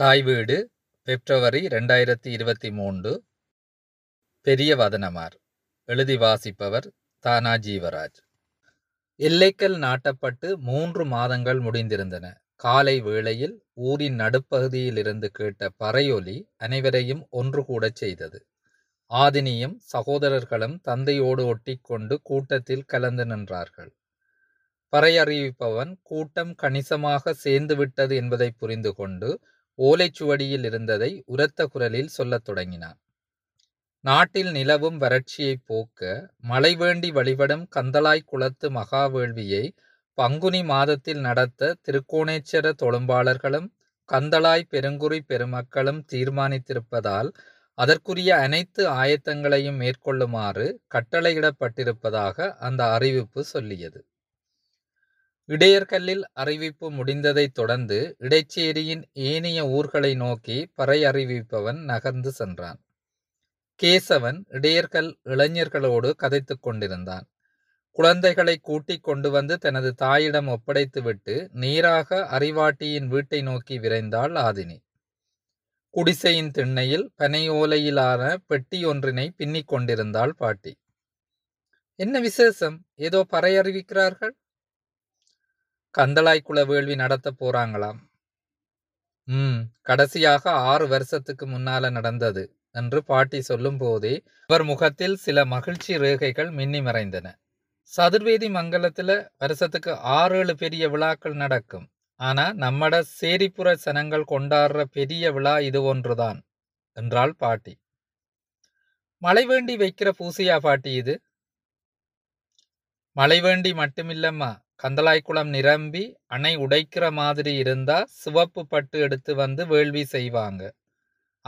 தாய் வீடு February 2023. பெரிய வதனமார். எழுதி வாசிப்பவர் த. ஜீவராஜ். எல்லைக்கல் நாட்டப்பட்டு 3 மாதங்கள் முடிந்திருந்தன. காலை வேளையில் ஊரின் நடுப்பகுதியிலிருந்து கேட்ட பறையொலி அனைவரையும் ஒன்று கூட செய்தது. ஆதினியும் சகோதரர்களும் தந்தையோடு ஒட்டிக்கொண்டு கூட்டத்தில் கலந்து நின்றார்கள். பறையறிவிப்பவன் கூட்டம் கணிசமாக சேர்ந்துவிட்டது என்பதை புரிந்து கொண்டு ஓலைச்சுவடியில் இருந்ததை உரத்த குரலில் சொல்லத் தொடங்கினான். நாட்டில் நிலவும் வறட்சியை போக்க மழை வேண்டி வழிபடும் கந்தளாய் குளத்து மகாவேள்வியை பங்குனி மாதத்தில் நடத்த திருக்கோணேச்சர தொழும்பாளர்களும் கந்தளாய் பெருங்குறி பெருமக்களும் தீர்மானித்திருப்பதால் அதற்குரிய அனைத்து ஆயத்தங்களையும் மேற்கொள்ளுமாறு கட்டளையிடப்பட்டிருப்பதாக அந்த அறிவிப்பு சொல்லியது. இடையர்கல்லில் அறிவிப்பு முடிந்ததைத் தொடர்ந்து இடைச்சேரியின் ஏனைய ஊர்களை நோக்கி பறை அறிவிப்பவன் நகர்ந்து சென்றான். கேசவன் இடையர்கல் இளைஞர்களோடு கதைத்து கொண்டிருந்தான். குழந்தைகளை கூட்டிக் கொண்டு வந்து தனது தாயிடம் ஒப்படைத்துவிட்டு நேராக அறிவாட்டியின் வீட்டை நோக்கி விரைந்தாள் ஆதினி. குடிசையின் திண்ணையில் பனையோலையிலான பெட்டி ஒன்றினை பின்னிக் கொண்டிருந்தாள் பாட்டி. என்ன விசேஷம்? ஏதோ பறை அறிவிக்கிறார்கள். கந்தளாய்க்குள வேள்வி நடத்த போறாங்களாம். கடைசியாக 6 வருஷத்துக்கு முன்னால நடந்தது என்று பாட்டி சொல்லும் போதே அவர் முகத்தில் சில மகிழ்ச்சி ரேகைகள் மின்னி மறைந்தன. சதுர்வேதி மங்கலத்துல வருஷத்துக்கு 6-7 பெரிய விழாக்கள் நடக்கும். ஆனா நம்மட சேரிப்புற சனங்கள் கொண்டாடுற பெரிய விழா இது ஒன்றுதான் என்றாள் பாட்டி. மழை வேண்டி வைக்கிற பூசையா பாட்டி இது? மழை வேண்டி மட்டுமில்லம்மா, கந்தளாய்க்குளம் நிரம்பி அணை உடைக்கிற மாதிரி இருந்தா சிவப்பு பட்டு எடுத்து வந்து வேள்வி செய்வாங்க.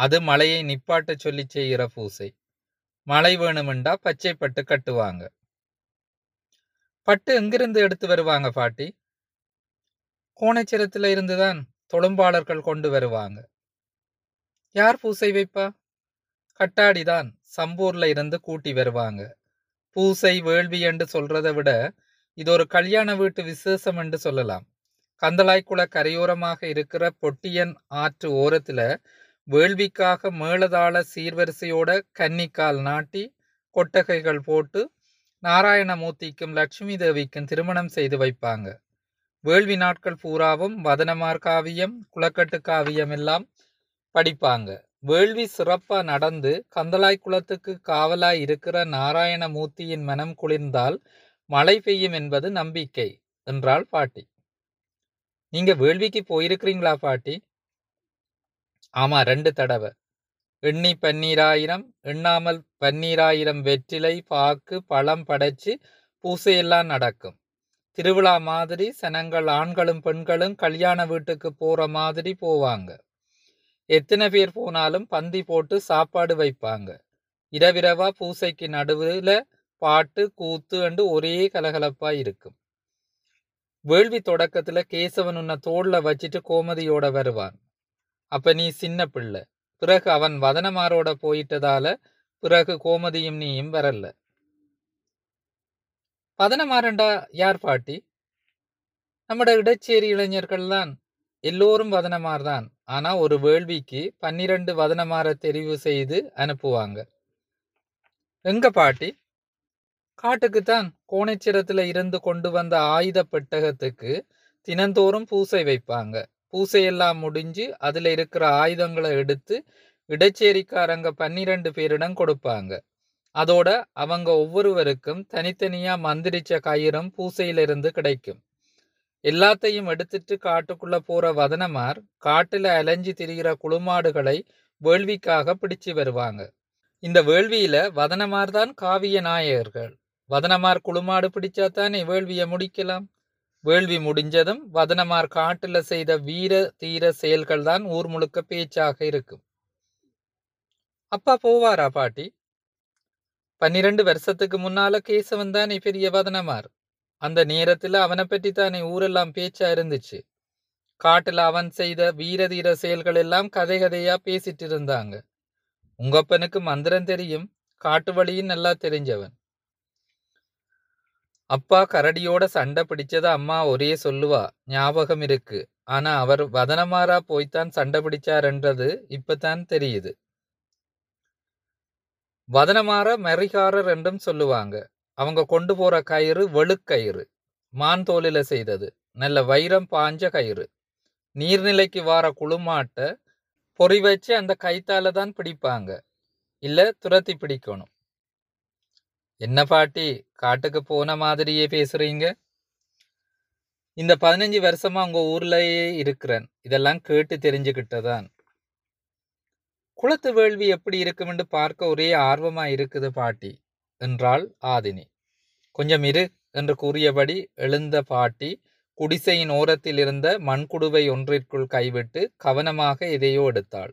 அது மழையை நிப்பாட்ட சொல்லி செய்கிற பூசை. மழை வேணுமெண்டா பச்சை பட்டு கட்டுவாங்க. பட்டு எங்கிருந்து எடுத்து வருவாங்க பாட்டி? கோணேச்சரத்துல இருந்துதான் தொழும்பாளர்கள் கொண்டு வருவாங்க. யார் பூசை வைப்பா? கட்டாடிதான் சம்பூர்ல இருந்து கூட்டி வருவாங்க. பூசை வேள்வி என்று சொல்றதை விட இது ஒரு கல்யாண வீட்டு விசேஷம் என்று சொல்லலாம். கந்தளாய்க்குள கரையோரமாக இருக்கிற பொட்டியன் ஆற்று ஓரத்துல வேள்விக்காக மேளதாள சீர்வரிசையோட கன்னிக்கால் நாட்டி கொட்டகைகள் போட்டு நாராயணமூர்த்திக்கும் லட்சுமி தேவிக்கும் திருமணம் செய்து வைப்பாங்க. வேள்வி நாட்கள் பூராவும் வதனமார் காவியம், குளக்கட்டு காவியம் எல்லாம் படிப்பாங்க. வேள்வி சிறப்பா நடந்து கந்தளாய் குளத்துக்கு காவலாய் இருக்கிற நாராயணமூர்த்தியின் மனம் குளிர்ந்தால் மழை பெய்யும் என்பது நம்பிக்கை என்றாள் பாட்டி. நீங்க வேள்விக்கு போயிருக்கிறீங்களா பாட்டி? ஆமா, 2 தடவை. எண்ணி 12,000, எண்ணாமல் 12,000 வெற்றிலை பாக்கு பழம் படைச்சு பூசையெல்லாம் நடக்கும். திருவிழா மாதிரி சனங்கள் ஆண்களும் பெண்களும் கல்யாண வீட்டுக்கு போற மாதிரி போவாங்க. எத்தனை பேர் போனாலும் பந்தி போட்டு சாப்பாடு வைப்பாங்க. இரவிரவா பூசைக்கு நடுவுல பாட்டு கூத்து என்று ஒரே கலகலப்பாய் இருக்கும். வேள்வி தொடக்கத்துல கேசவன் உன்னை தோல்ல வச்சிட்டு கோமதியோட வருவான். அப்ப நீ சின்ன பிள்ளை. பிறகு அவன் வதனமாரோட போயிட்டதால பிறகு கோமதியும் நீயும் வரல. வதனமாரண்டா யார் பாட்டி? நம்மட இடச்சேரி இளைஞர்கள் தான். எல்லோரும் வதனமார் தான். ஆனா ஒரு வேள்விக்கு 12 வதனமாரை தெரிவு செய்து அனுப்புவாங்க. எங்க பாட்டி? காட்டுக்குத்தான். கோணேச்சரத்துல இருந்து கொண்டு வந்த ஆயுத பெட்டகத்துக்கு தினந்தோறும் பூசை வைப்பாங்க. பூசையெல்லாம் முடிஞ்சு அதுல இருக்கிற ஆயுதங்களை எடுத்து இடைச்சேரிக்காரங்க 12 பேரிடம் கொடுப்பாங்க. அதோட அவங்க ஒவ்வொருவருக்கும் தனித்தனியா மந்திரிச்ச கயிறும் பூசையிலிருந்து கிடைக்கும். எல்லாத்தையும் எடுத்துட்டு காட்டுக்குள்ள போற வதனமார் காட்டுல அலைஞ்சி திரிகிற குளுமாடுகளை வேள்விக்காக பிடிச்சு வருவாங்க. இந்த வேள்வியில வதனமார் தான் காவிய நாயகர்கள். வதனமார் குளுமாடு பிடிச்சாத்தானே வேள்வியை முடிக்கலாம். வேள்வி முடிஞ்சதும் வதனமார் காட்டுல செய்த வீர தீர செயல்கள் தான் ஊர் முழுக்க பேச்சாக இருக்கும். அப்பா போவாரா பாட்டி? 12 வருஷத்துக்கு முன்னால கேசவன் தானே பெரிய வதனமார். அந்த நேரத்துல அவனை பற்றி தானே ஊரெல்லாம் பேச்சா இருந்துச்சு. காட்டுல அவன் செய்த வீரதீர செயல்கள் எல்லாம் கதை கதையா பேசிட்டு இருந்தாங்க. உங்கப்பனுக்கு மந்திரம் தெரியும், காட்டு வழியும் நல்லா தெரிஞ்சவன். அப்பா கரடியோட சண்டை பிடிச்சத அம்மா ஒரே சொல்லுவா, ஞாபகம் இருக்கு. ஆனா அவர் வதனமாரா போய்த்தான் சண்டை பிடிச்சார்ன்றது இப்பதான் தெரியுது. வதனமார மரிகாரர் என்றும் சொல்லுவாங்க. அவங்க கொண்டு போற கயிறு வெளுக்கயிறு, மான் தோலில செய்தது, நல்ல வைரம் பாஞ்ச கயிறு. நீர்நிலைக்கு வார குளுமாட்ட பொறி வச்சு அந்த கைத்தால தான் பிடிப்பாங்க, இல்ல துரத்தி பிடிக்கணும். என்ன பாட்டி காட்டுக்கு போன மாதிரியே பேசுறீங்க? இந்த 15 வருஷமா உங்க ஊர்லயே இருக்கிறேன், இதெல்லாம் கேட்டு தெரிஞ்சுக்கிட்டதான். குளத்து வேள்வி எப்படி இருக்குமென்று பார்க்க ஒரே ஆர்வமா இருக்குது பாட்டி என்றாள் ஆதினி. கொஞ்சம் இரு என்று கூறியபடி எழுந்த பாட்டி குடிசையின் ஓரத்தில் இருந்த மண்குடுவை ஒன்றிற்குள் கைவிட்டு கவனமாக எதையோ எடுத்தாள்.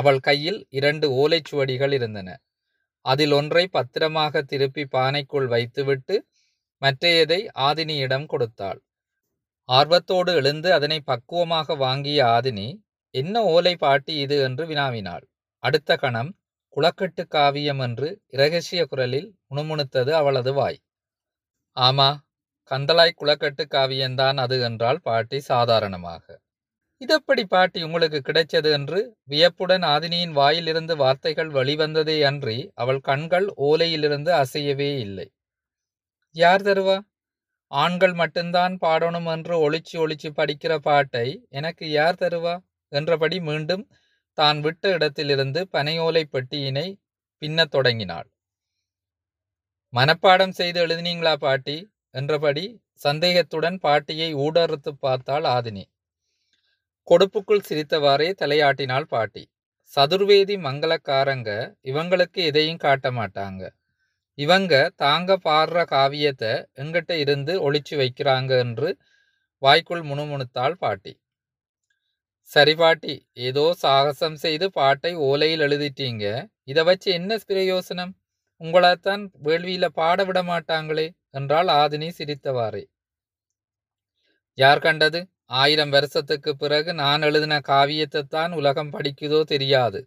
அவள் கையில் 2 ஓலைச்சுவடிகள் இருந்தன. அதில் ஒன்றை பத்திரமாக திருப்பி பானைக்குள் வைத்துவிட்டு மற்றையதை ஆதினியிடம் கொடுத்தாள். ஆர்வத்தோடு எழுந்து அதனை பக்குவமாக வாங்கிய ஆதினி, என்ன ஓலை பாட்டி இது என்று வினாவினாள். அடுத்த கணம் குளக்கட்டு காவியம் என்று இரகசிய குரலில் முணுமுணுத்தது அவளது வாய். ஆமா, கந்தளாய் குளக்கட்டு காவியம்தான் அது என்றாள் பாட்டி சாதாரணமாக. இதப்படி பாட்டி உங்களுக்கு கிடைச்சது என்று வியப்புடன் ஆதினியின் வாயிலிருந்து வார்த்தைகள் வெளிவந்ததே அன்றி அவள் கண்கள் ஓலையிலிருந்து அசையவே இல்லை. யார் தருவா? ஆண்கள் மட்டும்தான் பாடணும் என்று ஒளிச்சு ஒளிச்சு படிக்கிற பாட்டை எனக்கு யார் தருவா என்றபடி மீண்டும் தான் விட்ட இடத்திலிருந்து பனையோலை பெட்டியினை பின்னத் தொடங்கினாள். மனப்பாடம் செய்து எழுதினீங்களா பாட்டி என்றபடி சந்தேகத்துடன் பாட்டியை ஊடறுத்து பார்த்தாள் ஆதினி. கொடுப்புக்குள் சிரித்தவாறே தலையாட்டினாள் பாட்டி. சதுர்வேதி மங்களக்காரங்க இவங்களுக்கு எதையும் காட்ட மாட்டாங்க. இவங்க தாங்க பாடுற காவியத்தை எங்கிட்ட இருந்து ஒளிச்சு வைக்கிறாங்க என்று வாய்க்குள் முணுமுணுத்தாள் பாட்டி. சரி பாட்டி, ஏதோ சாகசம் செய்து பாட்டை ஓலையில் எழுதிட்டீங்க, இதை வச்சு என்ன பிரயோசனம்? உங்களைத்தான் வேள்வியில பாட விட மாட்டாங்களே என்றாள் ஆதினி சிரித்தவாறே. யார் கண்டது, 1000 வருஷத்துக்கு பிறகு நான் எழுதின காவியத்தை தான் உலகம் படிக்குதோ தெரியாது.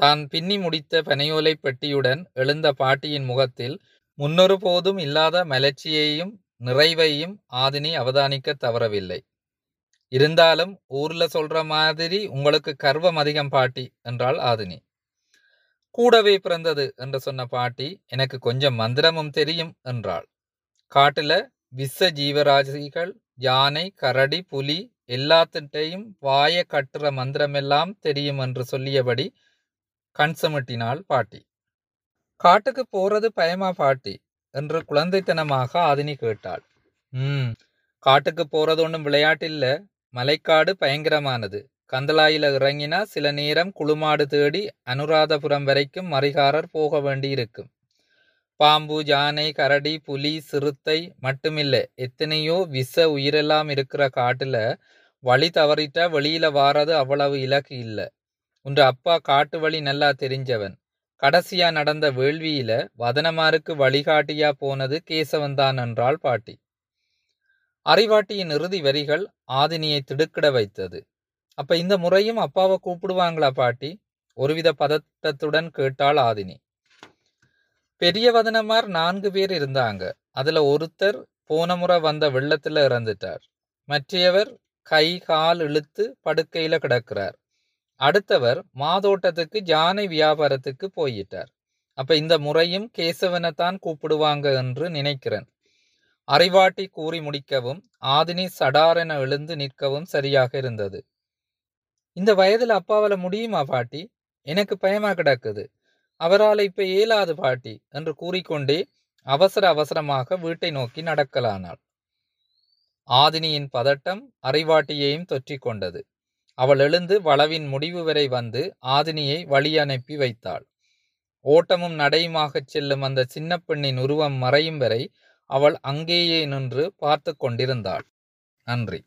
தான் பின்னி முடித்த பனையோலை பெட்டியுடன் எழுந்த பாட்டியின் முகத்தில் முன்னொரு போதும் இல்லாத மலர்ச்சியையும் நிறைவையும் ஆதினி அவதானிக்க தவறவில்லை. இருந்தாலும் ஊர்ல சொல்ற மாதிரி உங்களுக்கு கர்வம் அதிகம் பாட்டி என்றாள் ஆதினி. கூடவே பிறந்தது என்று சொன்ன பாட்டி, எனக்கு கொஞ்சம் மந்திரமும் தெரியும் என்றாள். காட்டுல விஸ்ஸ ஜீவராஜிகள், யானை, கரடி, புலி எல்லாத்திட்டையும் வாய கட்டுற மந்திரமெல்லாம் தெரியும் என்று சொல்லியபடி கண் சுமிட்டினாள் பாட்டி. காட்டுக்கு போறது பயமா பாட்டி என்று குழந்தைத்தனமாக ஆதினி கேட்டாள். காட்டுக்கு போறது ஒன்றும் விளையாட்டில்ல, மலைக்காடு பயங்கரமானது. கந்தளாயில இறங்கினா சில நேரம் குளுமாடு தேடி அனுராதபுரம் வரைக்கும் மரிகாரர் போக வேண்டியிருக்கும். பாம்பு, யானை, கரடி, புலி, சிறுத்தை மட்டுமில்லை, எத்தனையோ விஷ உயிரெல்லாம் இருக்கிற காட்டுல வழி தவறிட்டா வெளியில வாரது அவ்வளவு இலக்கு இல்லை. உன்ற அப்பா காட்டு வழி நல்லா தெரிஞ்சவன். கடைசியா நடந்த வேள்வியில வதனமாருக்கு வழிகாட்டியா போனது கேசவன்தான் என்றாள் பாட்டி. அறிவாட்டியின் இறுதி வரிகள் ஆதினியை திடுக்கிட வைத்தது. அப்ப இந்த முறையும் அப்பாவை கூப்பிடுவாங்களா பாட்டி? ஒருவித பதட்டத்துடன் கேட்டாள் ஆதினி. பெரிய வதனமார் 4 பேர் இருந்தாங்க. அதுல ஒருத்தர் போன முறை வந்த வெள்ளத்துல இறந்துட்டார். மற்றவர் கை கால் இழுத்து படுக்கையில கிடக்கிறார். அடுத்தவர் மாதோட்டத்துக்கு யானை வியாபாரத்துக்கு போயிட்டார். அப்ப இந்த முறையும் கேசவனை தான் கூப்பிடுவாங்க என்று நினைக்கிறேன். அறிவாட்டி கூறி முடிக்கவும் ஆதினி சடாரென எழுந்து நிற்கவும் சரியாக இருந்தது. இந்த வயதுல அப்பாவால முடியுமா பாட்டி? எனக்கு பயமா கிடக்குது, அவரால் இப்ப இயலாது பாட்டி என்று கூறிக்கொண்டே அவசர அவசரமாக வீட்டை நோக்கி நடக்கலானாள். ஆதினியின் பதட்டம் அறிவாட்டியையும் தொற்றிக் கொண்டது. அவள் எழுந்து வளவின் முடிவு வரை வந்து ஆதினியை வழி அனுப்பி வைத்தாள். ஓட்டமும் நடையுமாகச் செல்லும் அந்த சின்ன பெண்ணின் உருவம் மறையும் வரை அவள் அங்கேயே நின்று பார்த்து கொண்டிருந்தாள். நன்றி.